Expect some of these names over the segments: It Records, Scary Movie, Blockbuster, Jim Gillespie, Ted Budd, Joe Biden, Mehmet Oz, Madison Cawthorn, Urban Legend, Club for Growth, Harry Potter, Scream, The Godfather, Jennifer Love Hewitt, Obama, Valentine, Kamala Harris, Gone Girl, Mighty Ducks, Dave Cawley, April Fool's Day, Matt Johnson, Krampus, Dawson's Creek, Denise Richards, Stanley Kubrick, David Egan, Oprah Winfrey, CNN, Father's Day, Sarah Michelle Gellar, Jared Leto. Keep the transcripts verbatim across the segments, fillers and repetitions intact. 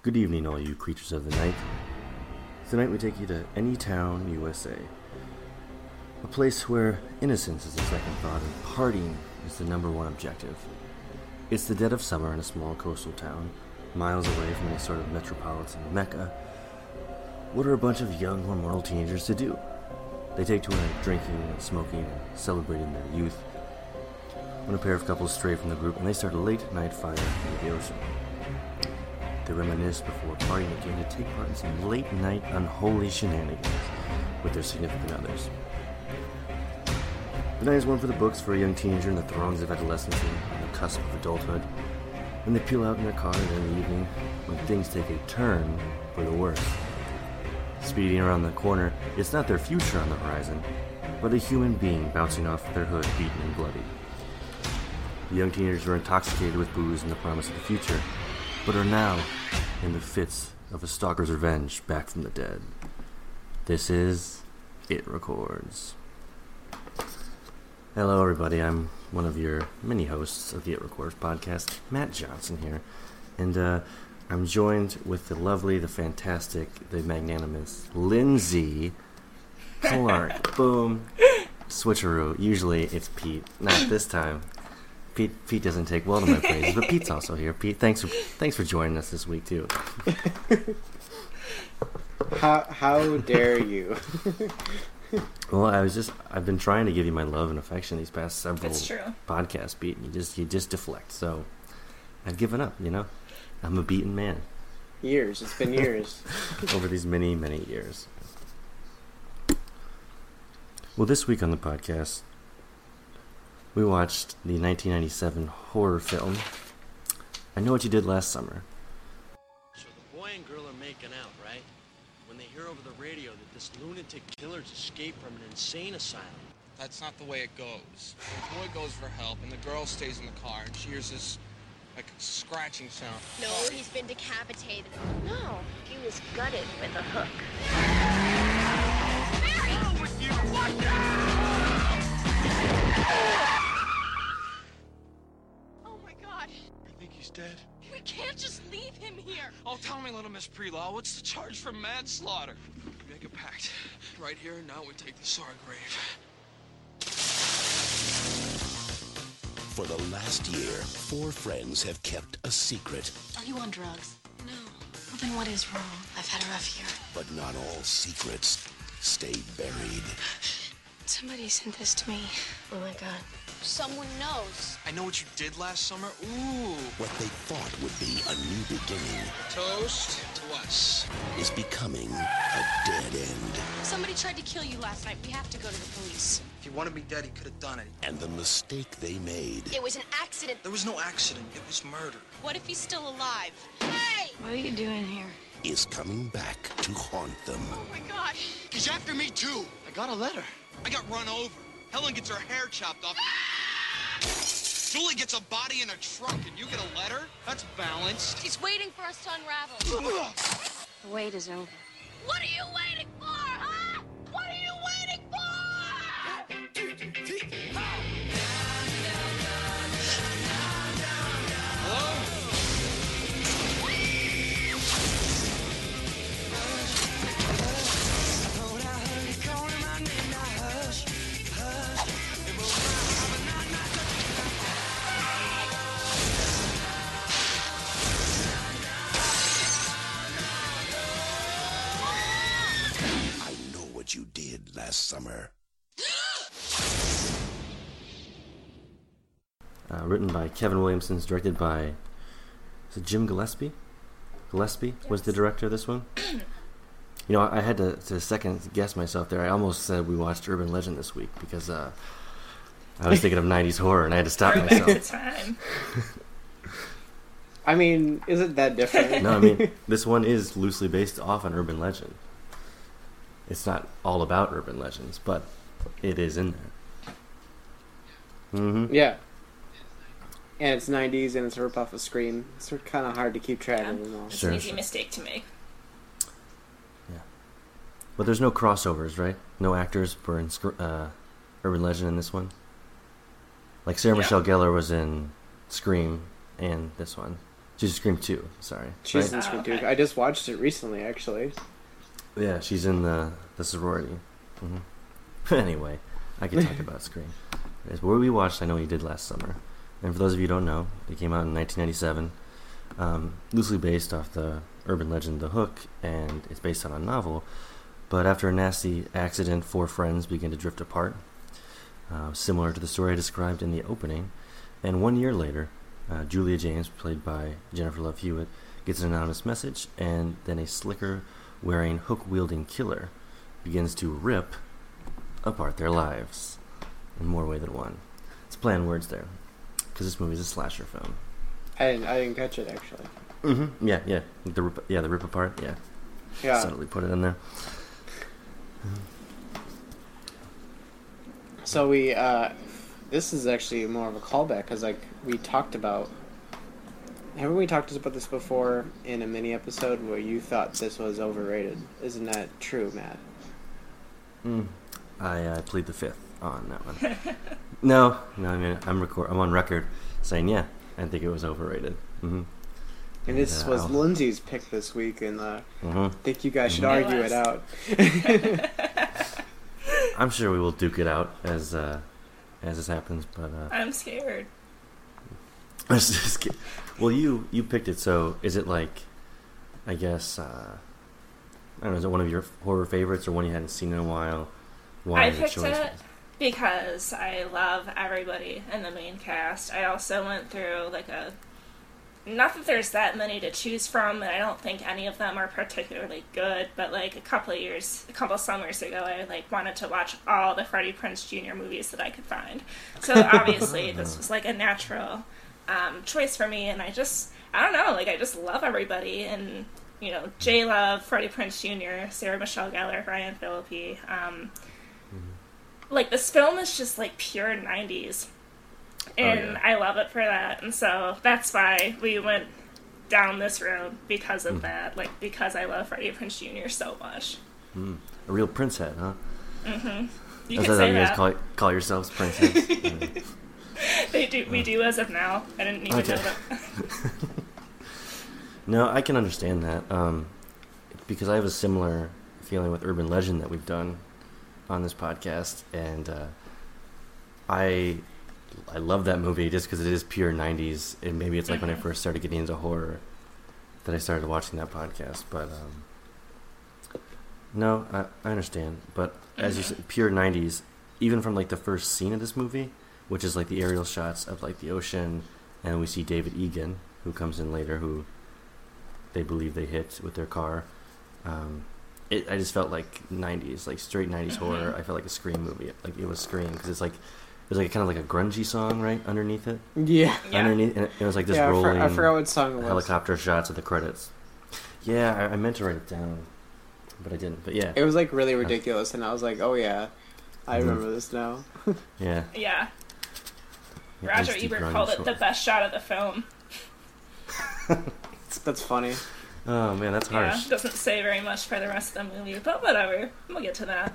Good evening, all you creatures of the night. Tonight we take you to Anytown, U S A. A place where innocence is the second thought and partying is the number one objective. It's the dead of summer in a small coastal town, miles away from any sort of metropolitan mecca. What are a bunch of young hormonal teenagers to do? They take to drinking and smoking and celebrating their youth, when a pair of couples stray from the group and they start a late-night fire near the ocean. They reminisce before partying again to take part in some late-night unholy shenanigans with their significant others. The night is one for the books for a young teenager in the throngs of adolescence and on the cusp of adulthood, and they peel out in their car in the evening when things take a turn for the worse. Speeding around the corner, it's not their future on the horizon, but a human being bouncing off their hood beaten and bloody. The young teenagers are intoxicated with booze and the promise of the future, but are now in the fits of a stalker's revenge back from the dead. This is It Records. Hello everybody, I'm one of your mini hosts of the It Records podcast, Matt Johnson here, and uh, I'm joined with the lovely, the fantastic, the magnanimous Lindsay Clark. Boom. Switcheroo. Usually it's Pete. Not this time. Pete, Pete doesn't take well to my praises, but Pete's also here. Pete, thanks for thanks for joining us this week too. How how dare you? Well, I was just I've been trying to give you my love and affection these past several podcasts, Pete, and you just you just deflect. So I've given up, you know. I'm a beaten man. Years, it's been years. Over these many many years. Well, this week on the podcast, we watched the nineteen ninety-seven horror film, I Know What You Did Last Summer. So the boy and girl are making out, right? When they hear over the radio that this lunatic killer's escaped from an insane asylum. That's not the way it goes. The boy goes for help, and the girl stays in the car, and she hears this, like, scratching sound. No, he's been decapitated. No, he was gutted with a hook. I know with you! What the... Dead. We can't just leave him here. Oh, tell me, little Miss Prelaw, what's the charge for manslaughter? We make a pact. Right here and now we take this to our grave. For the last year, four friends have kept a secret. Are you on drugs? No. Well, then what is wrong? I've had a rough year. But not all secrets stay buried. Somebody sent this to me. Oh, my God. Someone knows. I know what you did last summer. Ooh. What they thought would be a new beginning. Toast to us. Is becoming a dead end. Somebody tried to kill you last night. We have to go to the police. If he wanted me dead, he could have done it. And the mistake they made. It was an accident. There was no accident. It was murder. What if he's still alive? Hey! What are you doing here? Is coming back to haunt them. Oh, my gosh. He's after me, too. I got a letter. I got run over. Helen gets her hair chopped off. Ah! Julie gets a body in a trunk, and you get a letter? That's balanced. She's waiting for us to unravel. The wait is over. What are you waiting for, huh? What are you waiting for? You did last summer. Uh, written by Kevin Williamson, directed by is it Jim Gillespie? Gillespie yes. Was the director of this one. You know, I, I had to, to second guess myself there. I almost said we watched Urban Legend this week because uh, I was thinking of nineties horror and I had to stop myself. I mean, isn't that different? No, I mean, this one is loosely based off an urban legend. It's not all about urban legends, but it is in there. Mm-hmm. Yeah. And it's nineties, and it's a rip-off of Scream. It's kind of hard to keep track yeah. of them all. It's sure, an easy sure. mistake to make. Yeah. But there's no crossovers, right? No actors were in uh, Urban Legend in this one? Like, Sarah yeah. Michelle Gellar was in Scream and this one. She's in Scream two, sorry. She's right? in Scream two. Okay. I just watched it recently, actually. Yeah, she's in the, the sorority. Mm-hmm. Anyway, I could talk about Scream. It's where we watched I Know What You Did Last Summer. And for those of you who don't know, it came out in nineteen ninety-seven, um, loosely based off the urban legend The Hook, and it's based on a novel. But after a nasty accident, four friends begin to drift apart, uh, similar to the story I described in the opening. And one year later, uh, Julia James, played by Jennifer Love Hewitt, gets an anonymous message, and then a slicker-wearing, hook-wielding killer begins to rip apart their lives in more ways than one. It's playing words there, because this movie's a slasher film. I didn't, I didn't catch it, actually. Mm-hmm. Yeah, yeah. The rip, yeah, the rip apart, yeah. Yeah. Subtly put it in there. So we, uh, this is actually more of a callback, because, like, we talked about, haven't we talked about this before in a mini episode where you thought this was overrated? Isn't that true, Matt? Mm. I uh, plead the fifth on that one. no, no, I mean, I'm record, I'm on record saying, yeah, I think it was overrated. Mm-hmm. And this uh, was I'll... Lindsay's pick this week, and uh, mm-hmm. I think you guys should mm-hmm. argue it out. I'm sure we will duke it out as uh, as this happens, but uh, I'm scared. I'm just kidding. Well, you you picked it, so is it like, I guess, uh, I don't know, is it one of your horror favorites or one you hadn't seen in a while? Why I picked it because I love everybody in the main cast. I also went through like a. Not that there's that many to choose from, and I don't think any of them are particularly good, but, like, a couple of years, a couple of summers ago, I, like, wanted to watch all the Freddie Prinze Junior movies that I could find. So, obviously, this was, like, a natural um, choice for me, and I just, I don't know, like, I just love everybody, and, you know, J. Love, Freddie Prinze Junior, Sarah Michelle Gellar, Ryan Phillippe, um, mm-hmm. like, this film is just, like, pure nineties. And oh, yeah. I love it for that, and so that's why we went down this road because of mm. that, like, because I love Freddie Prinze Junior so much. Mm. A real Prince head, huh? Mm-hmm. You that's can say you guys that. Call, call yourselves Prince heads. mm. They do, we do as of now. I didn't even okay. know that. No, I can understand that, um, because I have a similar feeling with Urban Legend that we've done on this podcast, and uh, I... I love that movie just because it is pure nineties, and maybe it's like mm-hmm. when I first started getting into horror that I started watching that podcast. But um, no, I, I understand. But mm-hmm. as you said, pure nineties, even from like the first scene of this movie, which is like the aerial shots of like the ocean, and we see David Egan, who comes in later, who they believe they hit with their car. Um, it, I just felt like nineties, like straight nineties mm-hmm. horror. I felt like a Scream movie, like it was Scream because it's like. It was like kind of like a grungy song, right, underneath it? Yeah. yeah. Underneath, and it was like this yeah, rolling I forgot what song it was. Helicopter shots of the credits. Yeah, I, I meant to write it down, but I didn't. But yeah. It was like really ridiculous, and I was like, oh yeah, I mm-hmm. remember this now. yeah. Yeah. Roger yeah, Ebert called it the best shot of the film. That's funny. Oh man, that's harsh. Yeah, doesn't say very much for the rest of the movie, but whatever. We'll get to that.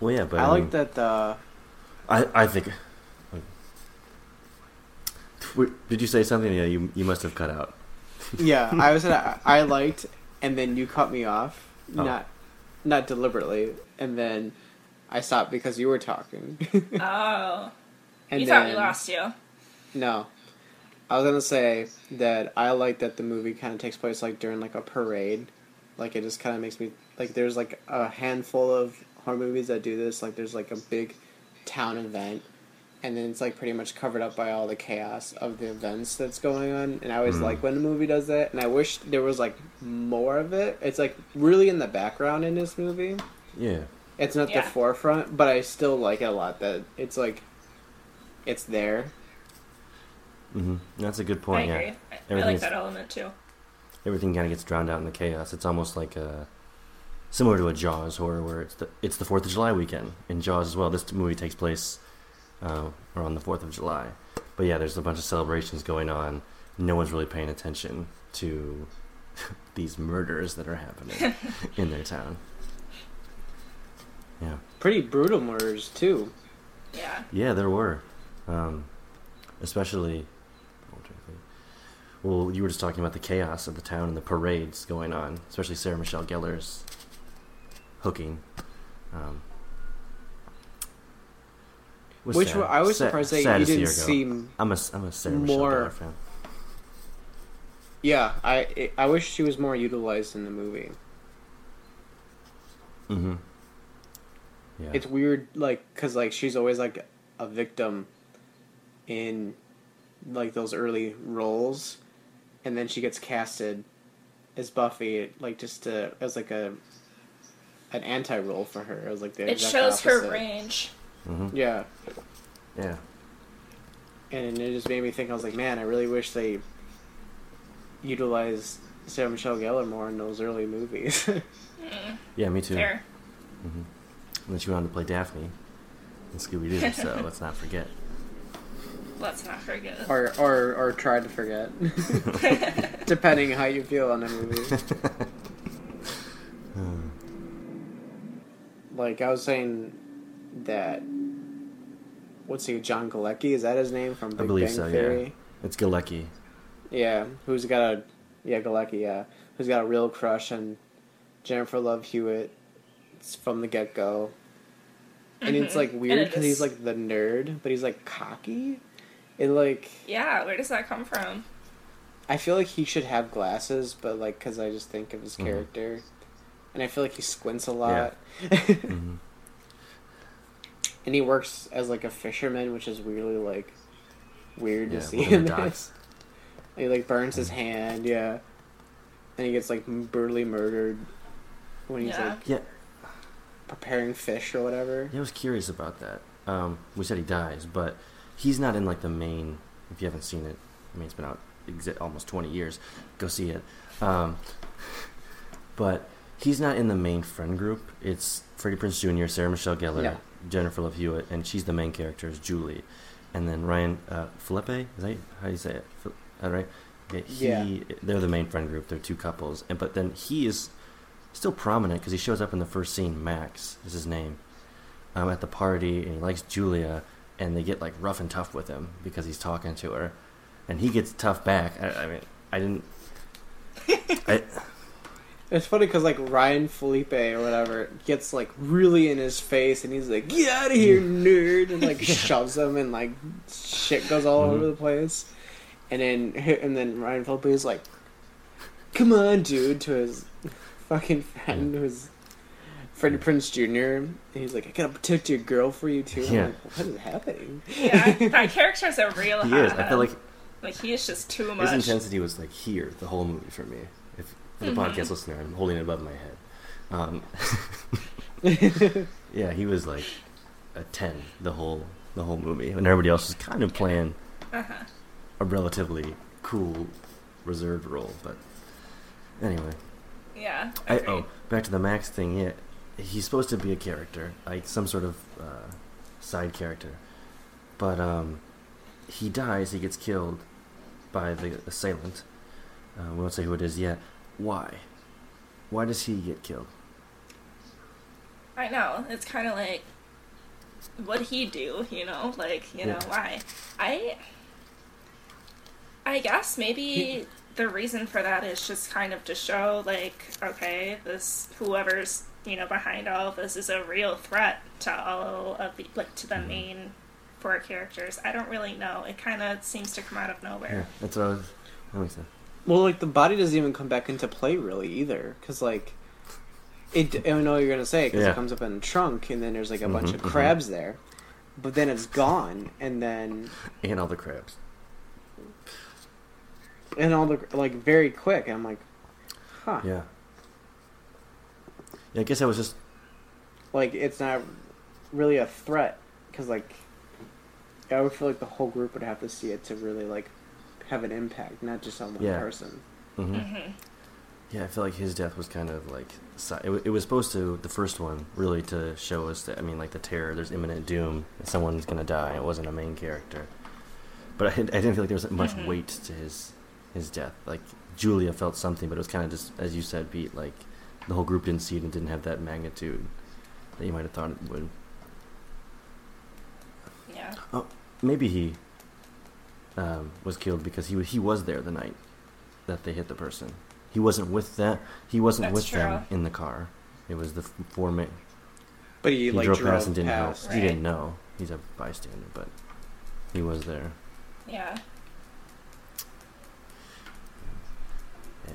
Well, yeah, but... I like um, that the... I, I think... Did you say something that you you must have cut out? Yeah, I was gonna, I liked, and then you cut me off, oh. not not deliberately, and then I stopped because you were talking. Oh. And you then, thought we lost you. No. I was going to say that I like that the movie kind of takes place like during like a parade. Like it just kind of makes me... Like there's like a handful of horror movies that do this. Like there's like a big... town event, and then it's like pretty much covered up by all the chaos of the events that's going on, and I always mm. like when a movie does that, and I wish there was like more of it. It's like really in the background in this movie. Yeah. It's not yeah. the forefront, but I still like it a lot that it's like it's there. Mm-hmm. That's a good point. I agree. Yeah. I, I like that element too. Everything kind of gets drowned out in the chaos. It's almost like a similar to a Jaws horror, where it's the it's the Fourth of July weekend in Jaws as well. This movie takes place uh, around the Fourth of July, but yeah, there's a bunch of celebrations going on. No one's really paying attention to these murders that are happening in their town. Yeah, pretty brutal murders too. Yeah, yeah, there were, um, especially Well, you were just talking about the chaos of the town and the parades going on, especially Sarah Michelle Gellar's hooking. Um, was Which sad. I was sad, surprised sad that you didn't seem I'm a, I'm a Sarah more... Michelle Gellar fan. Yeah, I I wish she was more utilized in the movie. Mm-hmm. Yeah. It's weird, like, because, like, she's always, like, a victim in, like, those early roles, and then she gets casted as Buffy, like, just to, as, like, a an anti-role for her. It was, like, the It shows opposite. Her range. Mm-hmm. Yeah. Yeah. And it just made me think, I was like, man, I really wish they utilized Sarah Michelle Gellar more in those early movies. Mm. Yeah, me too. Fair. Mm-hmm. And then she went on to play Daphne in Scooby Doo, so let's not forget. Let's not forget. Or or, or try to forget. Depending how you feel on the movie. Like, I was saying that, what's he, John Galecki? Is that his name from Big Bang Theory? I believe so, Theory? yeah. It's Galecki. Yeah, who's got a... Yeah, Galecki, yeah. Who's got a real crush on Jennifer Love Hewitt from the get-go. And mm-hmm. it's, like, weird because he's, like, the nerd, but he's, like, cocky. It, like... Yeah, where does that come from? I feel like he should have glasses, but, like, because I just think of his mm-hmm. character. And I feel like he squints a lot. Yeah. mm-hmm. And he works as, like, a fisherman, which is weirdly, like, weird yeah, to see him. He, like, burns his hand, yeah. And he gets, like, brutally murdered when he's, yeah. like, yeah. preparing fish or whatever. Yeah, I was curious about that. Um, we said he dies, but he's not in, like, the main... If you haven't seen it, I mean, it's been out exi- almost twenty years. Go see it. Um, but he's not in the main friend group. It's Freddie Prinze Junior, Sarah Michelle Gellar, yeah. Jennifer Love Hewitt, and she's the main character, is Julie. And then Ryan uh, Phillippe? Is that how do you say it? Phil- All right, okay, he, yeah. They're the main friend group. They're two couples, and but then he is still prominent because he shows up in the first scene. Max is his name. Um, at the party, and he likes Julia, and they get like rough and tough with him because he's talking to her, and he gets tough back. I, I mean, I didn't. I, it's funny because like Ryan Phillippe or whatever gets like really in his face, and he's like, "Get out of here, nerd!" and like yeah. shoves him, and like shit goes all mm-hmm. over the place. And then and then Ryan Phillippe is like, "Come on, dude!" to his fucking friend, who's Freddie Prinze Junior And he's like, "I gotta protect your girl for you too." And yeah. I'm like, what is happening? Yeah, that character's a real. He is. I feel like like he is just too much. His intensity was like here the whole movie for me. If for the mm-hmm. podcast listener, I'm holding it above my head. Um, yeah, he was like a ten the whole the whole movie, and everybody else was kind of playing. Uh huh. A relatively cool, reserved role, but anyway. Yeah. I, oh, back to the Max thing. Yeah, he's supposed to be a character, like some sort of uh, side character, but um, he dies. He gets killed by the assailant. Uh, we won't say who it is yet. Why? Why does he get killed? I know. It's kind of like, what'd he do? You know, like you yeah. know why? I. I guess maybe the reason for that is just kind of to show, like, okay, this, whoever's, you know, behind all of this is a real threat to all of the, like, to the mm-hmm. main four characters. I don't really know. It kind of seems to come out of nowhere. Yeah, that's what I was, that makes sense. Well, like, the body doesn't even come back into play, really, either. Because, like, it, I don't know what you're going to say, because yeah. it comes up in a trunk, and then there's, like, a mm-hmm, bunch of mm-hmm. crabs there. But then it's gone, and then... And all the crabs. And all the, like, very quick. And I'm like, huh. Yeah. Yeah, I guess I was just... Like, it's not really a threat. Because, like, I would feel like the whole group would have to see it to really, like, have an impact. Not just on one yeah. person. Mm-hmm. Mm-hmm. Yeah, I feel like his death was kind of, like... It was supposed to, the first one, really to show us that, I mean, like, the terror. There's imminent doom. Someone's going to die. It wasn't a main character. But I, I didn't feel like there was much mm-hmm. weight to his... His death, like Julia felt something, but it was kind of just, as you said, Pete. Like the whole group didn't see it and didn't have that magnitude that you might have thought it would. Yeah. Oh, maybe he um, was killed because he was, he was there the night that they hit the person. He wasn't with them. He wasn't That's with true. them in the car. It was the foreman. But he, he like, drove, drove past and didn't know. Right? He didn't know. He's a bystander, but he was there. Yeah. Yeah.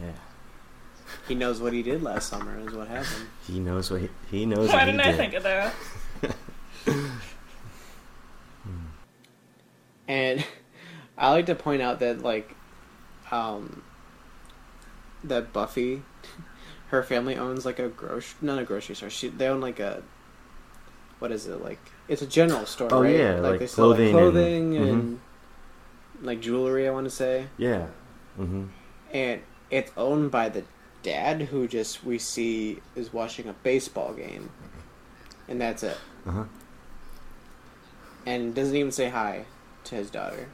He knows what he did last summer. Is what happened. He knows what he, he knows. Why what didn't he I did. think of that? And I like to point out that, like, um, that Buffy, her family owns like a grocery, not a grocery store. She they own like a, what is it like? It's a general store. Oh right? yeah, like, like they sell clothing, like, clothing and, and mm-hmm. like jewelry. I want to say. Yeah. Mm-hmm. And it's owned by the dad, who just we see is watching a baseball game, and that's it. Uh-huh. And doesn't even say hi to his daughter.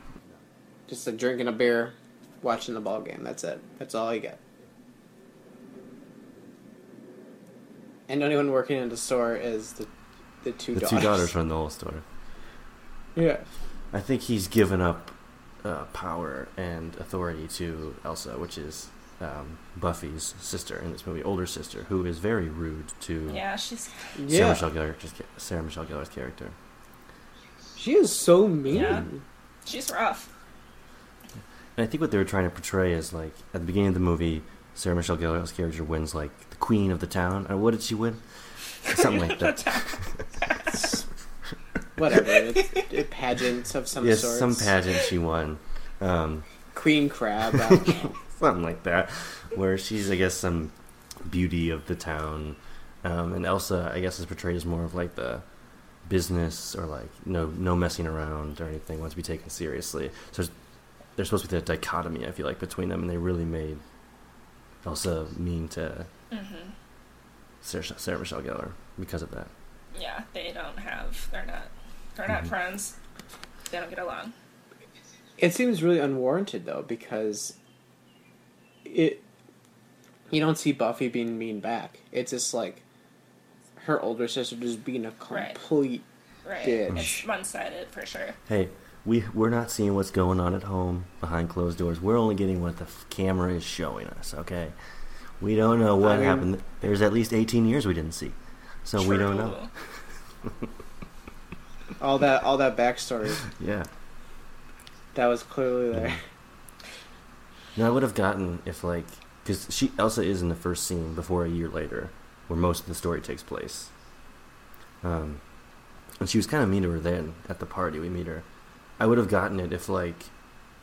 Just a drinking a beer, watching the ball game. That's it. That's all you get. And anyone working in the store is the the two the daughters. The two daughters run the whole store. Yeah. I think he's given up uh, power and authority to Elsa, which is um, Buffy's sister in this movie, older sister, who is very rude to yeah, she's... Sarah, yeah. Michelle Gellar's, Sarah Michelle Gellar's character. She is so mean. Yeah. She's rough. And I think what they were trying to portray is, like, at the beginning of the movie, Sarah Michelle Gellar's character wins, like, the queen of the town. Or what did she win? Something like that. Whatever. It's, it's pageants of some yes, sort. Yes, some pageant she won. Um, Queen Crab. I don't know. Something like that. Where she's, I guess, some beauty of the town. Um, and Elsa, I guess, is portrayed as more of, like, the... business, or like no no messing around or anything, wants to be taken seriously. So there's supposed to be that dichotomy, I feel like, between them, and they really made Elsa mean to mm-hmm. Sarah, Sarah Michelle Gellar because of that. Yeah, they don't have they're not they're mm-hmm. not friends. They don't get along. It seems really unwarranted though, because it you don't see Buffy being mean back. It's just like her older sister just being a complete right. Right. bitch. It's one-sided, for sure. Hey, we, we're not seeing what's going on at home behind closed doors. We're only getting what the f- camera is showing us, okay? We don't know what I mean, happened. There's at least eighteen years we didn't see. So true. We don't know. all that all that backstory. Yeah. That was clearly there. Yeah. Now, I would have gotten if, like... Because she Elsa is in the first scene before a year later, where most of the story takes place. Um, and she was kind of mean to her then, at the party we meet her. I would have gotten it if, like,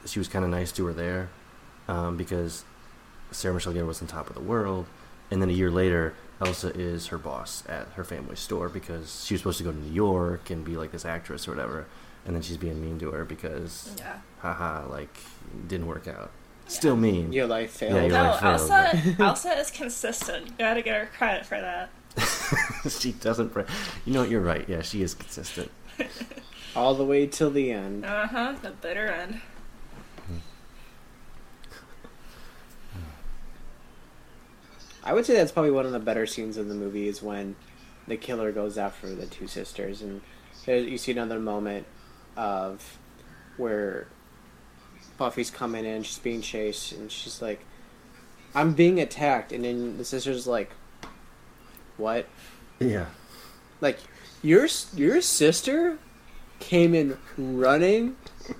she was kind of nice to her there, um, because Sarah Michelle Gellar was on top of the world, and then a year later, Elsa is her boss at her family's store, because she was supposed to go to New York and be, like, this actress or whatever, and then she's being mean to her because, yeah. haha, like, didn't work out. Still mean. Your life failed. Yeah, your no, life failed, Elsa, but... Elsa is consistent. You gotta give her credit for that. She doesn't... Pre- you know what, you're right. Yeah, she is consistent. All the way till the end. Uh-huh, the bitter end. I would say that's probably one of the better scenes in the movie, is when the killer goes after the two sisters. And you see another moment of where... Buffy's coming in, she's being chased, and she's like, I'm being attacked. And then the sister's like, what? Yeah. Like, your your sister came in running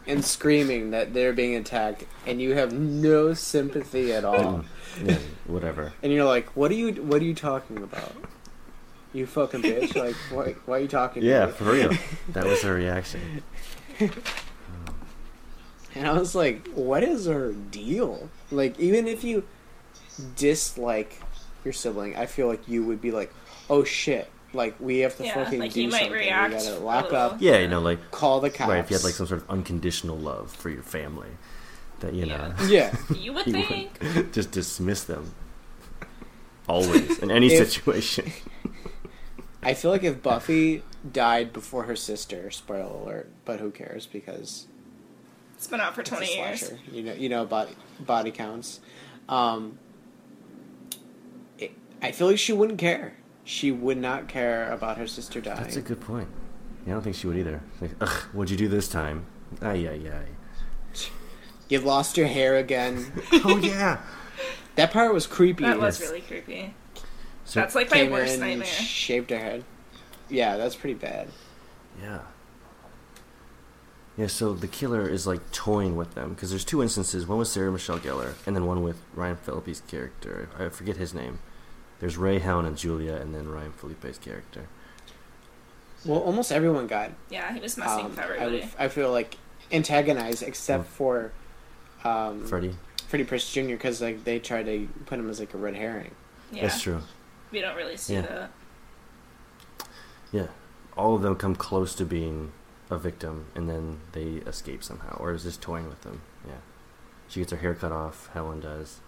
and screaming that they're being attacked, and you have no sympathy at all. Yeah, whatever. And you're like, what are you What are you talking about? You fucking bitch. Like, why, why are you talking yeah, to me? Yeah, for real. That was her reaction. And I was like, what is her deal? Like, even if you dislike your sibling, I feel like you would be like, oh shit, like, we have to yeah, fucking like do you something. Might react we gotta lock up. Yeah, you know, like, call the cops. Right, if you had, like, some sort of unconditional love for your family, that, you yeah. know. Yeah. You would you think. Would just dismiss them. Always. In any if, situation. I feel like if Buffy died before her sister, spoiler alert, but who cares, because... It's been out for twenty years. You know, you know body, body counts. Um, it, I feel like she wouldn't care. She would not care about her sister dying. That's a good point. Yeah, I don't think she would either. Like, ugh, what'd you do this time? Ay, ay, ay. You lost your hair again. Oh, yeah. That part was creepy. That was really creepy. So that's like my worst nightmare. Shaved her head. Yeah, that's pretty bad. Yeah. Yeah, so the killer is like toying with them because there's two instances. One with Sarah Michelle Gellar, and then one with Ryan Phillippe's character. I forget his name. There's Ray, Helen, and Julia, and then Ryan Phillippe's character. Well, almost everyone got. Yeah, he was messing um, with everybody. I, f- I feel like antagonized except yeah. for um, Freddie. Freddie Prinze Junior because like they tried to put him as like a red herring. Yeah. That's true. We don't really see yeah. that. Yeah, all of them come close to being a victim, and then they escape somehow, or is just toying with them. Yeah, she gets her hair cut off. Helen does.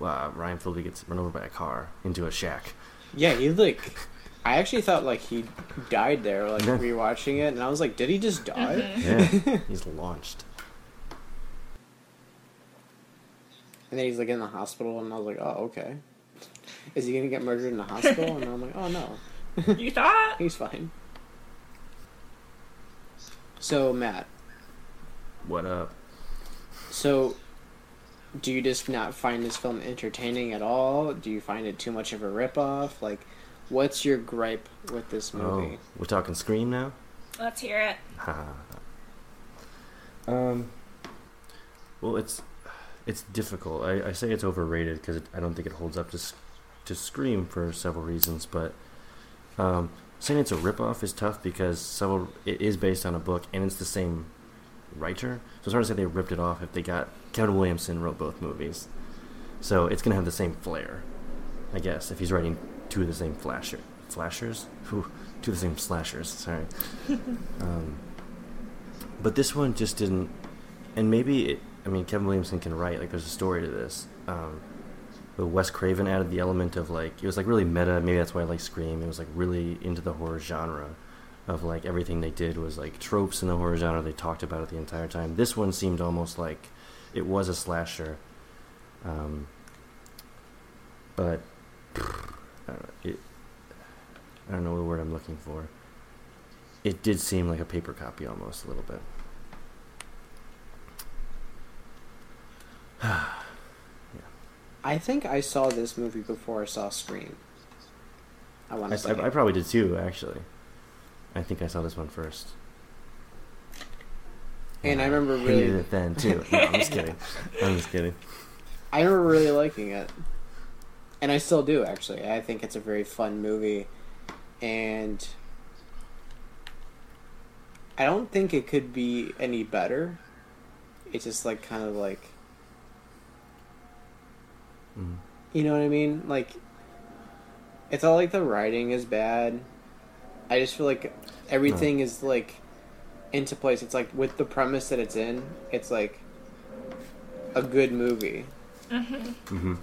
Wow, Ryan Phillippe gets run over by a car into a shack. Yeah, he like. I actually thought like he died there, like yeah. rewatching it, and I was like, did he just die? Mm-hmm. Yeah, he's launched. And then he's like in the hospital, and I was like, oh, okay. Is he gonna get murdered in the hospital? And I'm like, oh no. You thought? He's fine. So Matt, what up? So, do you just not find this film entertaining at all? Do you find it too much of a ripoff? Like. What's your gripe with this movie? Oh, we're talking Scream now? Let's hear it. um, well, it's it's difficult. I, I say it's overrated because it, I don't think it holds up to to Scream for several reasons. But um, saying it's a ripoff is tough because several it is based on a book and it's the same writer. So it's hard to say they ripped it off if they got Kevin Williamson wrote both movies. So it's gonna have the same flair, I guess, if he's writing. Two of the same flasher, flashers? Ooh, two of the same slashers, sorry. um, but this one just didn't... And maybe, it, I mean, Kevin Williamson can write, like, there's a story to this. Um, but Wes Craven added the element of, like, it was, like, really meta. Maybe that's why I like Scream. It was, like, really into the horror genre of, like, everything they did was, like, tropes in the horror genre. They talked about it the entire time. This one seemed almost like it was a slasher. Um, but... I don't, know, it, I don't know the word I'm looking for. It did seem like a paper copy almost a little bit. yeah. I think I saw this movie before I saw Scream. I want to say. I, I probably did too, actually. I think I saw this one first. And yeah, I remember really... I hated it then too. No, I'm just kidding. I'm just kidding. I remember really liking it. And I still do, actually. I think it's a very fun movie. And I don't think it could be any better. It's just, like, kind of like... Mm. You know what I mean? Like, it's all like the writing is bad. I just feel like everything no. is, like, into place. It's, like, with the premise that it's in, it's, like, a good movie. Mm-hmm. Mm-hmm.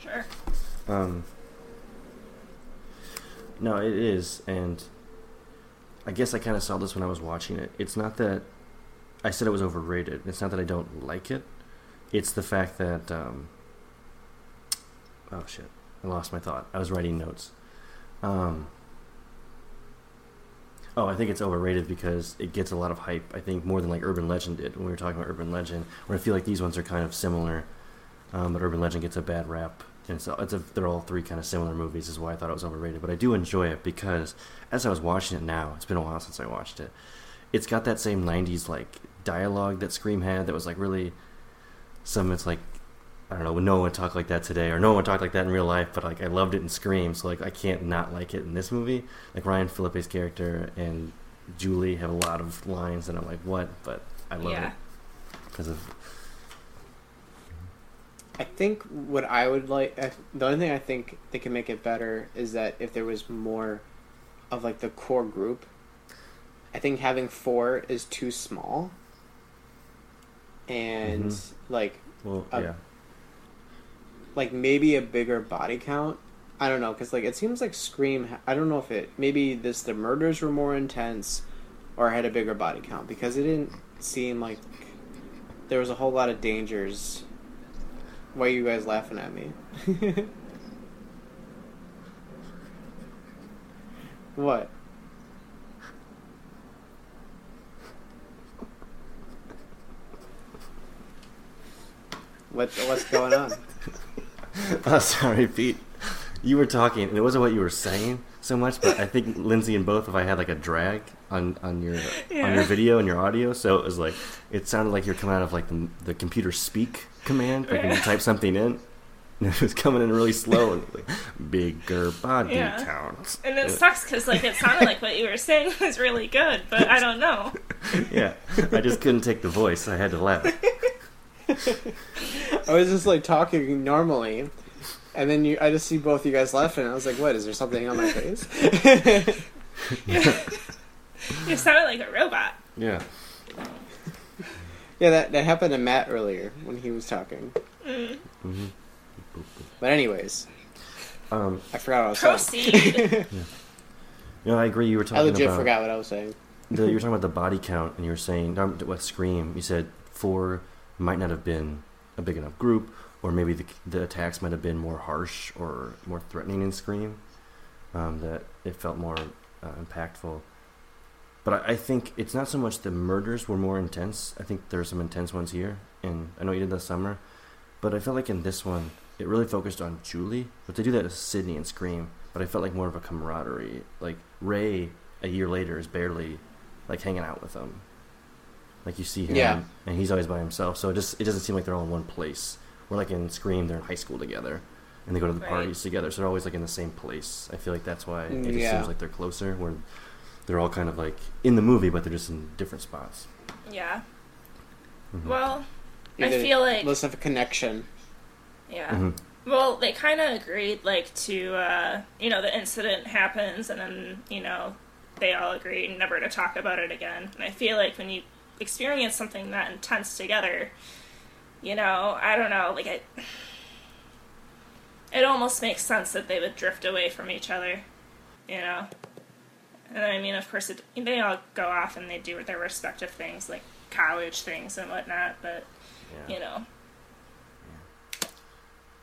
Sure. Um, no, it is, and I guess I kind of saw this when I was watching it. It's not that I said it was overrated. It's not that I don't like it. It's the fact that, um, oh shit, I lost my thought. I was writing notes. Um, oh, I think it's overrated because it gets a lot of hype, I think, more than like Urban Legend did when we were talking about Urban Legend, where I feel like these ones are kind of similar, um, but Urban Legend gets a bad rap. And so it's a, they're all three kind of similar movies is why I thought it was overrated. But I do enjoy it because as I was watching it now, it's been a while since I watched it, it's got that same nineties like dialogue that Scream had that was like really some, it's like, I don't know, no one would talk like that today or no one would talk like that in real life, but like I loved it in Scream, so like I can't not like it in this movie. Like Ryan Phillippe's character and Julie have a lot of lines and I'm like, what? But I love yeah. it because of... I think what I would like, I, the only thing I think they can make it better is that if there was more of like the core group. I think having four is too small. And mm-hmm. like, well, a, yeah. like maybe a bigger body count. I don't know, because like it seems like Scream. I don't know if it maybe this the murders were more intense, or had a bigger body count because it didn't seem like there was a whole lot of dangers. Why are you guys laughing at me? What? What, what's going on? Oh, sorry, Pete. You were talking, and it wasn't what you were saying so much, but I think Lindsay and both of I had like a drag on, on your yeah. on your video and your audio, so it was like it sounded like you're coming out of like the, the computer speak command, like when you type something in. And it was coming in really slow, and like, bigger body yeah. count. And it sucks because like it sounded like what you were saying was really good, but I don't know. Yeah, I just couldn't take the voice. I had to laugh. I was just like talking normally, and then you, I just see both you guys laughing. And I was like, "What? Is there something on my face?" You sounded like a robot. Yeah. Yeah, that that happened to Matt earlier when he was talking. Mm. Mm-hmm. But anyways, um, I forgot what I was proceed. saying. Yeah. You know, I agree. You were talking. I legit about, forgot what I was saying. The, you were talking about the body count, and you were saying with Scream, you said four might not have been a big enough group, or maybe the, the attacks might have been more harsh or more threatening in Scream. Um, that it felt more uh, impactful. But I, I think it's not so much the murders were more intense. I think there are some intense ones here, and I know you did this summer, but I felt like in this one. It really focused on Julie, but they do that to Sydney and Scream. But I felt like more of a camaraderie. Like Ray, a year later, is barely like hanging out with them. Like you see him, yeah. and he's always by himself. So it just it doesn't seem like they're all in one place. Where like in Scream, they're in high school together, and they go to the right. parties together. So they're always like in the same place. I feel like that's why it just yeah. seems like they're closer. Where they're all kind of like in the movie, but they're just in different spots. Yeah. Mm-hmm. Well, I feel like less of a connection. Yeah. Mm-hmm. Well, they kind of agreed, like, to, uh, you know, the incident happens, and then, you know, they all agreed never to talk about it again. And I feel like when you experience something that intense together, you know, I don't know, like, I, it almost makes sense that they would drift away from each other, you know? And I mean, of course, it, they all go off and they do their respective things, like college things and whatnot, but, yeah. you know...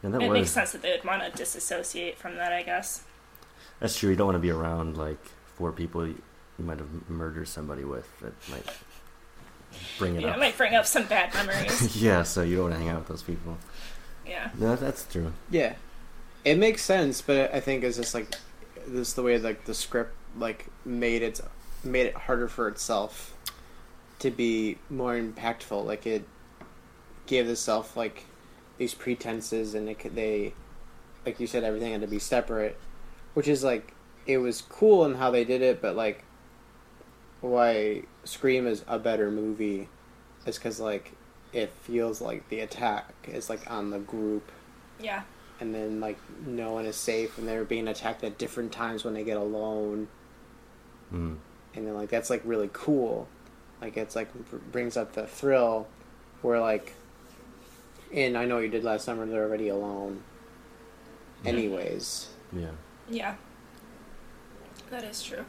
It was, makes sense that they would want to disassociate from that, I guess. That's true. You don't want to be around, like, four people you might have murdered somebody with that might bring it yeah, up. It might bring up some bad memories. Yeah, so you don't want to hang out with those people. Yeah. No, that's true. Yeah. It makes sense, but I think it's just, like, this the way, like, the script, like, made it, made it harder for itself to be more impactful. Like, it gave itself, like... these pretenses, and it, they, like you said, everything had to be separate, which is like, it was cool in how they did it, but like, why Scream is a better movie is because like, it feels like the attack is like on the group. Yeah. And then like, no one is safe, and they're being attacked at different times when they get alone. Mm. And then like, that's like really cool. Like, it's like, brings up the thrill where like, and I Know What You Did Last Summer, they're already alone. Yeah. Anyways. Yeah. Yeah. That is true.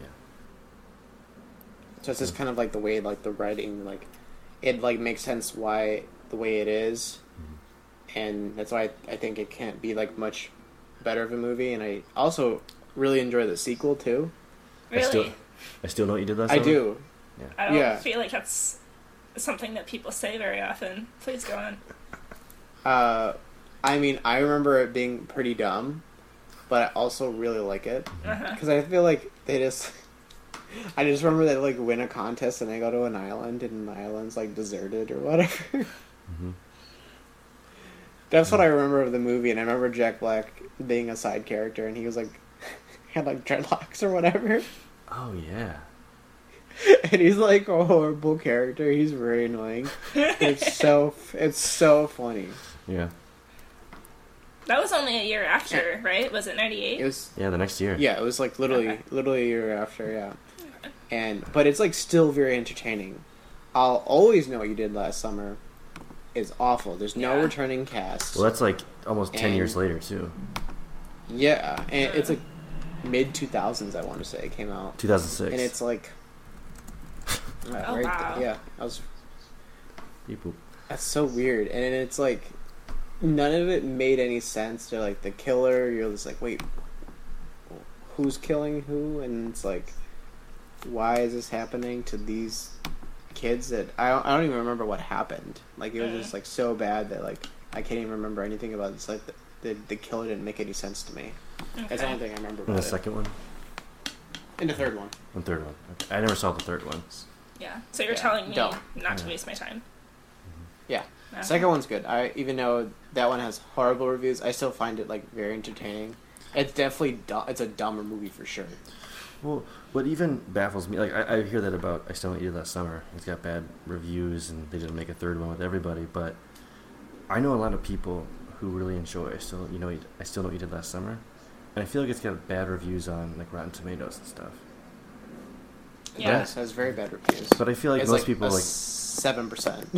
Yeah. So it's just kind of like the way, like, the writing, like, it, like, makes sense why, the way it is. Mm-hmm. And that's why I, I think it can't be, like, much better of a movie. And I also really enjoy the sequel, too. Really? I still, I still Know What You Did Last Summer? I do. Yeah. I don't yeah. feel like that's... something that people say very often. Please go on. Uh, I mean, I remember it being pretty dumb, but I also really like it. Because uh-huh. I feel like they just... I just remember they, like, win a contest and they go to an island and the island's, like, deserted or whatever. Mm-hmm. That's yeah. what I remember of the movie, and I remember Jack Black being a side character, and he was, like, had, like, dreadlocks or whatever. Oh, yeah. And he's like a horrible character. He's very annoying. It's so it's so funny. Yeah. That was only a year after, right? Was it ninety-eight? It was. Yeah, the next year. Yeah, it was like literally, okay. literally a year after. Yeah. And but it's like still very entertaining. I'll Always Know What You Did Last Summer is awful. There's no yeah. returning cast. Well, that's like almost ten and, years later too. Yeah, and it's like mid two thousands. I want to say it came out two thousand six, and it's like. Right, oh, right wow. Yeah, I was. People. That's so weird, and it's like none of it made any sense. They're like the killer. You're just like, wait, who's killing who? And it's like, why is this happening to these kids that I don't, I don't even remember what happened. Like, it was just like so bad that like I can't even remember anything about it. It's like the, the the killer didn't make any sense to me. Okay. That's the only thing I remember. About and the it. second one. And the third one. And third one. Okay. I never saw the third one. Yeah. So you're yeah. telling me don't. not to yeah. waste my time. Yeah. Okay. Second one's good. I even though that one has horrible reviews, I still find it like very entertaining. It's definitely du- it's a dumber movie for sure. Well, what even baffles me, like, I, I hear that about I Still Know What You Did Last Summer. It's got bad reviews, and they didn't make a third one with everybody, but I know a lot of people who really enjoy I Still, you know, I Still Know What You Did Last Summer, and I feel like it's got bad reviews on, like, Rotten Tomatoes and stuff. Yeah, it has very bad reviews. But I feel like it's most like people, a like... seven percent.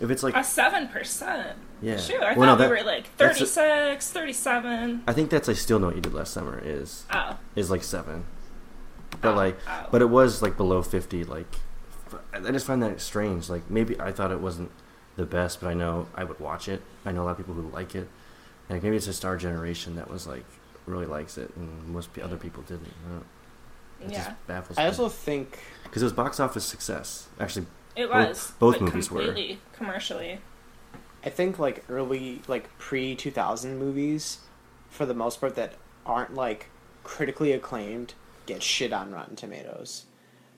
If it's like... A seven percent? Yeah. Sure, I well, thought no, that, we were like thirty-six, a, thirty-seven. I think that's I Still Know What You Did Last Summer is oh. is like seven. But oh, like, oh. but it was like below fifty. Like, I just find that strange. Like, maybe I thought it wasn't the best, but I know I would watch it. I know a lot of people who like it. And like, maybe it's just our generation that was like really likes it, and most other people didn't. I don't, it yeah. just baffles me. I also think because it was box office success. Actually, it was both, both movies were commercially. I think, like, early, like, pre two thousand movies, for the most part, that aren't, like, critically acclaimed, get shit on Rotten Tomatoes.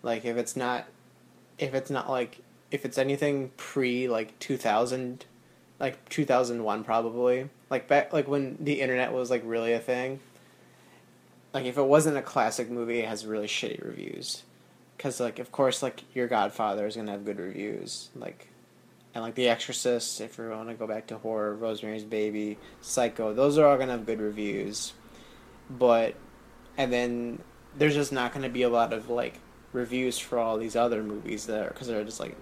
Like, if it's not, if it's not, like, if it's anything pre, like, two thousand, like, two thousand one probably, like, back, like, when the internet was, like, really a thing, like, if it wasn't a classic movie, it has really shitty reviews. Because, like, of course, like, your Godfather is going to have good reviews, like... And, like, The Exorcist, if we want to go back to horror, Rosemary's Baby, Psycho, those are all going to have good reviews. But, and then there's just not going to be a lot of, like, reviews for all these other movies that are, because they're just, like,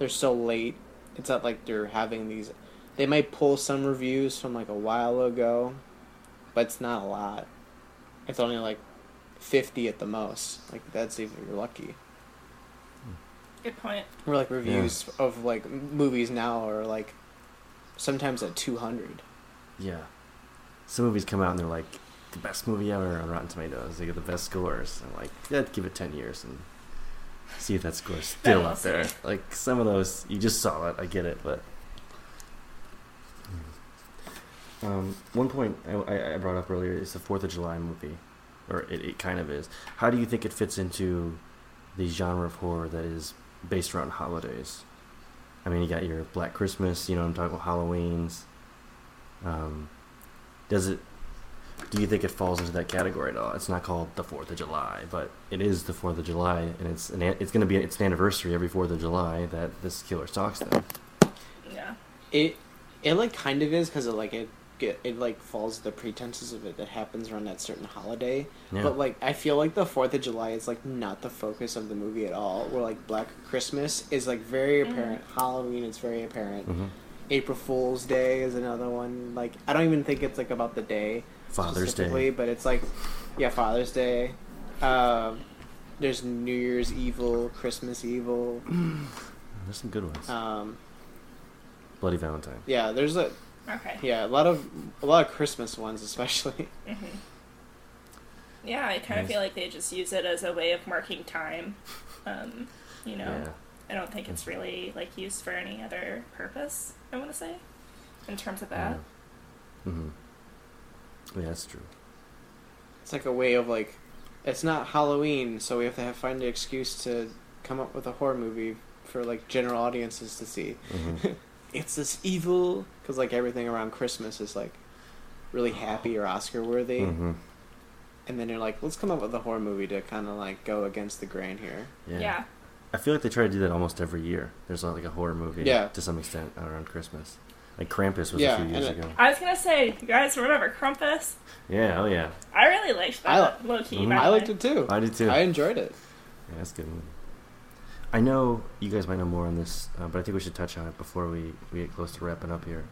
they're so late. It's not like they're having these, they might pull some reviews from, like, a while ago, but it's not a lot. It's only, like, fifty at the most. Like, that's if you're lucky. Good point. Or like reviews yeah. of like movies now are like sometimes at two hundred. Yeah. Some movies come out and they're like the best movie ever on Rotten Tomatoes. They get the best scores. I'm like, yeah, give it ten years and see if that score's still up there. Like some of those, you just saw it. I get it, but um, one point I, I brought up earlier is the Fourth of July movie, or it, it kind of is. How do you think it fits into the genre of horror that is based around holidays? I mean, you got your Black Christmas, you know, I'm talking about Halloween's. Um, does it, do you think it falls into that category at all? It's not called the fourth of July, but it is the fourth of July, and it's an, it's going to be, it's an anniversary every fourth of July that this killer stalks them. Yeah. It, it like kind of is, because it like, it, it, it like falls the pretenses of it that happens around that certain holiday, yeah. But like I feel like the fourth of July is like not the focus of the movie at all, where like Black Christmas is like very apparent, mm. Halloween is very apparent, mm-hmm. April Fool's Day is another one, like I don't even think it's like about the day Father's Day, but it's like yeah Father's Day, um, there's New Year's Evil, Christmas Evil, there's some good ones, um, Bloody Valentine, yeah there's a Okay. Yeah, a lot of a lot of Christmas ones, especially. Mm-hmm. Yeah, I kind of feel like they just use it as a way of marking time. Um, you know, yeah. I don't think it's really like used for any other purpose. I want to say, in terms of that. Yeah. Mm-hmm. Yeah, that's true. It's like a way of like, it's not Halloween, so we have to have, find an excuse to come up with a horror movie for like general audiences to see. Mm-hmm. It's this evil, because like everything around Christmas is like really happy or Oscar worthy, mm-hmm. and then you're like, let's come up with a horror movie to kind of like go against the grain here. Yeah. yeah, I feel like they try to do that almost every year. There's like a horror movie, yeah. to some extent around Christmas. Like Krampus was yeah, a few years it, ago. I was gonna say, you guys remember Krampus? Yeah, oh yeah. I really liked that. Low key, mm-hmm. I liked it too. I did too. I enjoyed it. Yeah, that's a good movie. I know you guys might know more on this, uh, but I think we should touch on it before we, we get close to wrapping up here.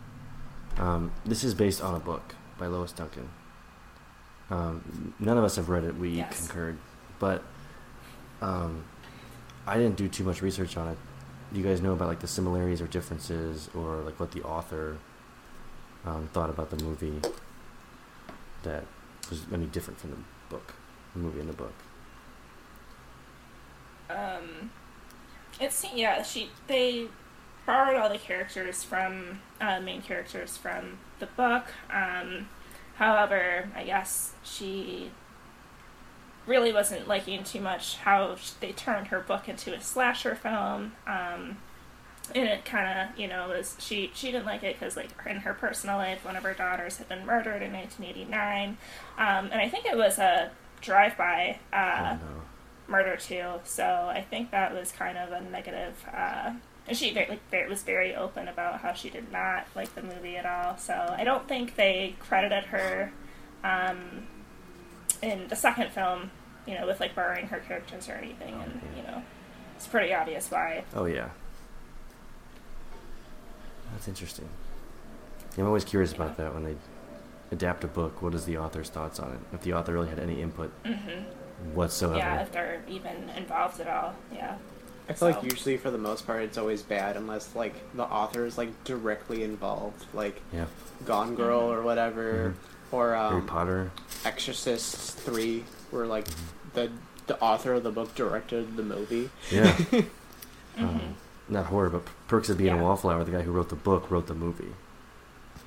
Um, this is based on a book by Lois Duncan. Um, none of us have read it. We yes. concurred. But um, I didn't do too much research on it. Do you guys know about like the similarities or differences, or like what the author um, thought about the movie that was any different from the book, the movie and the book? Um... It's yeah. She they borrowed all the characters from uh, main characters from the book. Um, however, I guess she really wasn't liking too much how she, they turned her book into a slasher film. Um, and it kind of, you know, was she she didn't like it because, like, in her personal life, one of her daughters had been murdered in nineteen eighty-nine, um, and I think it was a drive-by uh, oh, no. murder too. So I think that was kind of a negative. Uh, and she very, like, very, was very open about how she did not like the movie at all. So I don't think they credited her um, in the second film, you know, with like borrowing her characters or anything. Oh, and yeah. you know, it's pretty obvious why. Oh yeah. That's interesting. Yeah, I'm always curious about that when they adapt a book. What is the author's thoughts on it? If the author really had any input mm-hmm. whatsoever. Yeah, if they're even involved at all. Yeah. I feel so. like usually for the most part it's always bad unless like the author is like directly involved, like yeah. Gone Girl mm-hmm. or whatever, mm-hmm. or um, Harry Potter, Exorcist three, where like mm-hmm. the the author of the book directed the movie. Yeah. mm-hmm. um, Not horror, but Perks of Being yeah. a Wallflower, the guy who wrote the book, wrote the movie.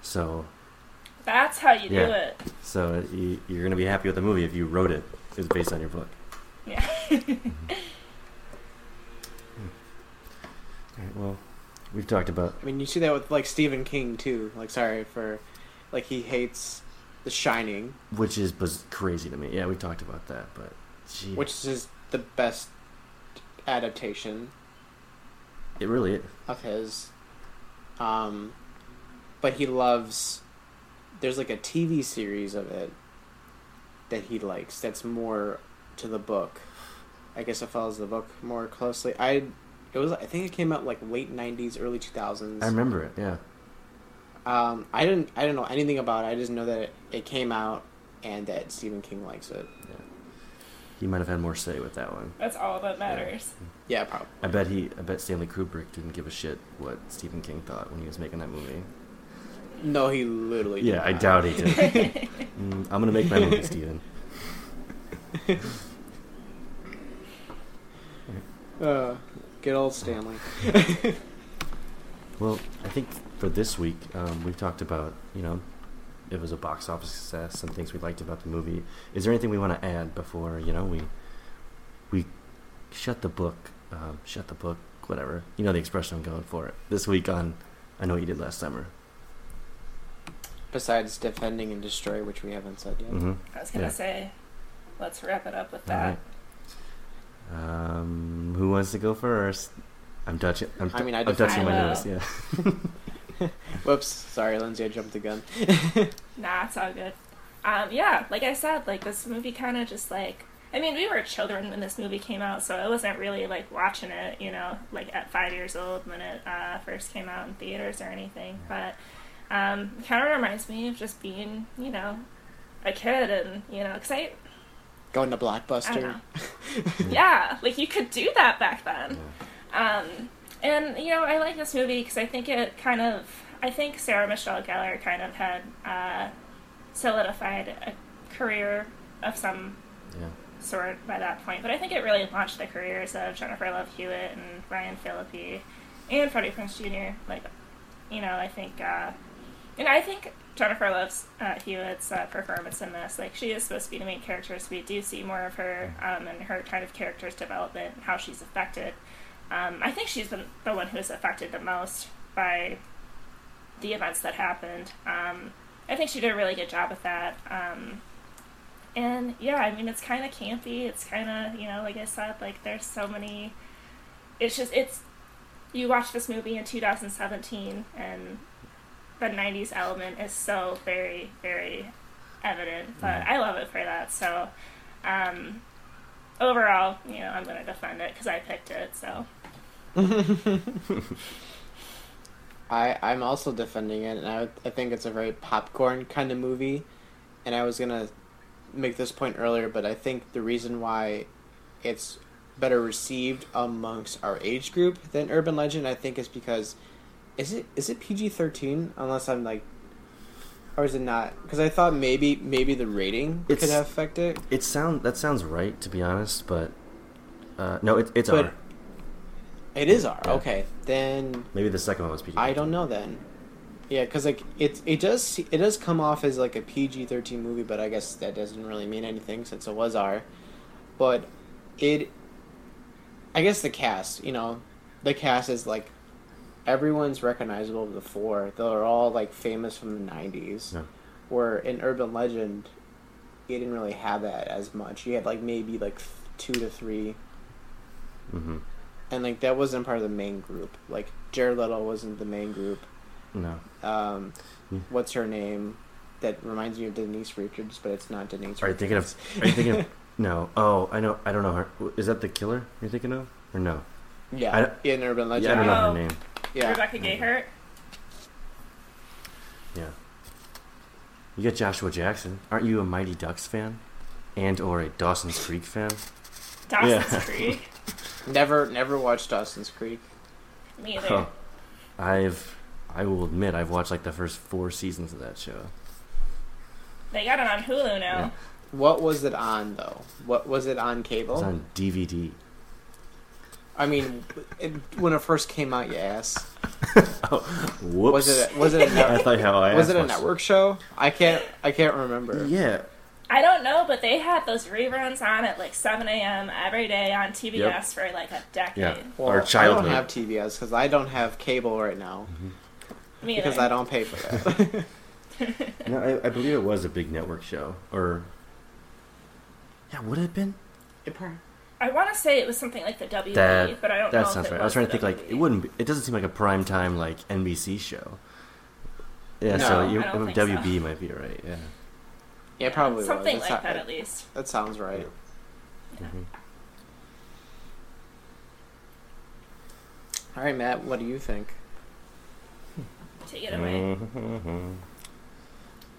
So... That's how you yeah. do it. So you, you're going to be happy with the movie if you wrote it. It was based on your book. Yeah. mm-hmm. All right, well, we've talked about... I mean, you see that with, like, Stephen King, too. Like, sorry for... Like, he hates The Shining. Which is buzz- crazy to me. Yeah, we talked about that, but... Geez. Which is the best adaptation... It really is. Of his. Um, but he loves... There's like a T V series of it that he likes that's more to the book. I guess it follows the book more closely. I it was I think it came out like late nineties, early two thousands. I remember it, yeah. Um, I didn't I didn't know anything about it. I just know that it, it came out and that Stephen King likes it. Yeah. He might have had more say with that one. That's all that matters. Yeah, yeah probably. I bet he. I bet Stanley Kubrick didn't give a shit what Stephen King thought when he was making that movie. No, he literally. Yeah, did I not. doubt he did. mm, I'm gonna make my movie, Stephen. uh, get old Stanley. Well, I think for this week, um, we've talked about you know. It was a box office success, some things we liked about the movie. Is there anything we want to add before, you know, we we shut the book, um, shut the book, whatever. You know the expression I'm going for. This week on I Know What You Did Last Summer. Besides defending and destroy, which we haven't said yet. Mm-hmm. I was going to yeah. say, let's wrap it up with that. All right. Um, who wants to go first? I'm touching I'm, I mean, I I'm touching my nose, yeah. Whoops, sorry, Lindsay, I jumped the gun. Nah, it's all good. Um, yeah, like I said, like this movie kind of just like, I mean, we were children when this movie came out, so I wasn't really like watching it, you know, like at five years old when it uh, first came out in theaters or anything. But um, it kind of reminds me of just being, you know, a kid and, you know, because I... Going to Blockbuster. Yeah, like you could do that back then. Um... And, you know, I like this movie because I think it kind of, I think Sarah Michelle Gellar kind of had uh, solidified a career of some yeah. sort by that point. But I think it really launched the careers of Jennifer Love Hewitt and Ryan Phillippe and Freddie Prinze Junior Like, you know, I think, uh, and I think Jennifer Love uh, Hewitt's uh, performance in this, like, she is supposed to be the main character, so we do see more of her um, and her kind of character's development and how she's affected. Um, I think she's been the one who was affected the most by the events that happened. Um, I think she did a really good job with that. Um, and, yeah, I mean, it's kind of campy. It's kind of, you know, like I said, like, there's so many... It's just, it's... You watch this movie in two thousand seventeen, and the nineties element is so very, very evident. But I love it for that, so... Um, overall, you know, I'm going to defend it because I picked it, so... I, I'm also defending it, and I, I think it's a very popcorn kind of movie, and I was going to make this point earlier, but I think the reason why it's better received amongst our age group than Urban Legend, I think, is because... Is it is it P G thirteen? Unless I'm, like... Or is it not? Because I thought maybe maybe the rating it's, could have affected it. It sound that sounds right, to be honest, but uh, no, it, it's but, R. It is R. Yeah. Okay, then maybe the second one was P G thirteen. I don't know then. Yeah, because like it it does it does come off as like a P G thirteen movie, but I guess that doesn't really mean anything since it was R. But it, I guess the cast, you know, the cast is like everyone's recognizable before. They're all like famous from the nineties. Yeah. Where in Urban Legend, you didn't really have that as much. You had like maybe like two to three. Mm-hmm. And like that wasn't part of the main group. Like Jared Leto wasn't the main group. No. Um, yeah. What's her name? That reminds me of Denise Richards, but it's not Denise. Are you thinking of? Are you thinking of? No. Oh, I know. I don't know her. Is that the killer you're thinking of, or no? Yeah. I, in Urban Legend. Yeah, I don't know oh. her name. Yeah. Rebecca Gayheart. Yeah. You got Joshua Jackson. Aren't you a Mighty Ducks fan, and or a Dawson's Creek fan? Dawson's yeah. Creek. Never, never watched Dawson's Creek. Me either. Oh, I've, I will admit, I've watched like the first four seasons of that show. They got it on Hulu now. Yeah. What was it on though? What was it on cable? It was on D V D. I mean, it, when it first came out, you ass. Oh, whoops. Was it? Was it? A ne- I thought how I was it a network show? I can't. I can't remember. Yeah. I don't know, but they had those reruns on at like seven a.m. every day on T B S yep. for like a decade. Yeah. Well, Our childhood. I don't have T B S because I don't have cable right now. Mm-hmm. Me either. Because I don't pay for that. No, I, I believe it was a big network show, or yeah, would it have been? It probably. I want to say it was something like the W B, that, but I don't that know. That sounds if it right. I was trying to think W B. Like it wouldn't. Be, it doesn't seem like a prime time like N B C show. Yeah, no, so you, I don't think W B so. Might be right. Yeah. Yeah, probably something was. Like that, right. At least that sounds right. Yeah. Mm-hmm. All right, Matt, what do you think? Take it away. Mm-hmm.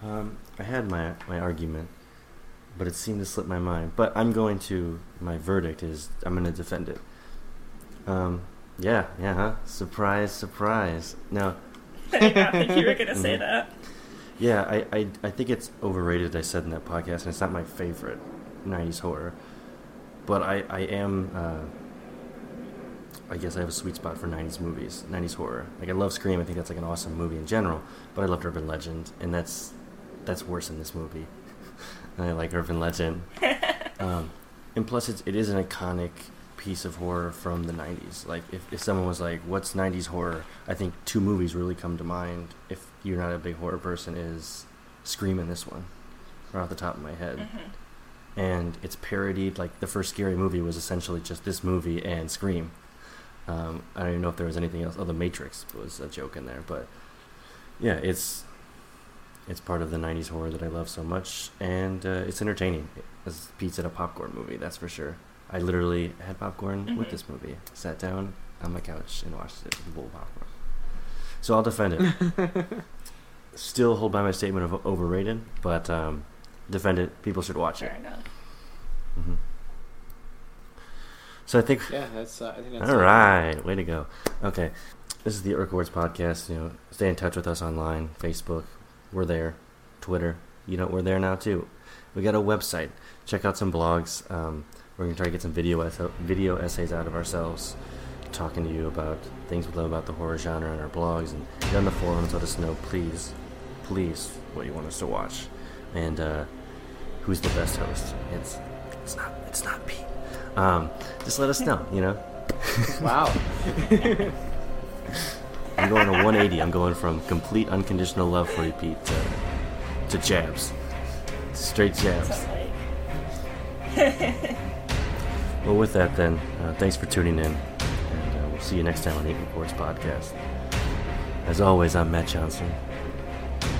Um, I had my my argument, but it seemed to slip my mind. But I'm going to my verdict is I'm going to defend it. Um, yeah, yeah, huh? Surprise, surprise. No, I did not think you were going to say that. Yeah, I, I I think it's overrated, I said in that podcast, and it's not my favorite nineties horror. But I, I am, uh, I guess I have a sweet spot for nineties movies, nineties horror. Like, I love Scream, I think that's like an awesome movie in general, but I loved Urban Legend, and that's that's worse than this movie. And I like Urban Legend. um, and plus, it's, it is an iconic piece of horror from the nineties. Like, if, if someone was like, what's nineties horror? I think two movies really come to mind if you're not a big horror person is Scream and this one, right off the top of my head. Mm-hmm. And it's parodied, like the first Scary Movie was essentially just this movie and Scream. Um, I don't even know if there was anything else. Oh, The Matrix was a joke in there, but yeah, it's it's part of the nineties horror that I love so much, and uh, it's entertaining. It's pizza and a popcorn movie, that's for sure. I literally had popcorn mm-hmm. with this movie. Sat down on my couch and watched it with a bowl of popcorn. So I'll defend it. Still hold by my statement of overrated, but um, defend it. People should watch it. Fair enough. Mm-hmm. So I think. Yeah, that's. Uh, I think that's all right. Good. Way to go. Okay, this is the It Records podcast. You know, stay in touch with us online. Facebook, we're there. Twitter, you know, we're there now too. We got a website. Check out some blogs. Um, we're gonna try to get some video eso- video essays out of ourselves. Talking to you about things we love about the horror genre on our blogs and get on the forums. Let us know, please, please, what you want us to watch, and uh, who's the best host. It's it's not it's not Pete. Um, just let us know, you know. Wow. I'm going to one eighty. I'm going from complete unconditional love for you, Pete, to, to jabs, straight jabs. Well, with that then, uh, thanks for tuning in. See you next time on the It Records podcast. As always, I'm Matt Johnson.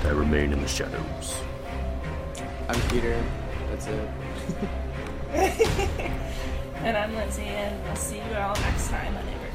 I remain in the shadows. I'm Peter. That's it. And I'm Lindsay, and we'll see you all next time on It Records.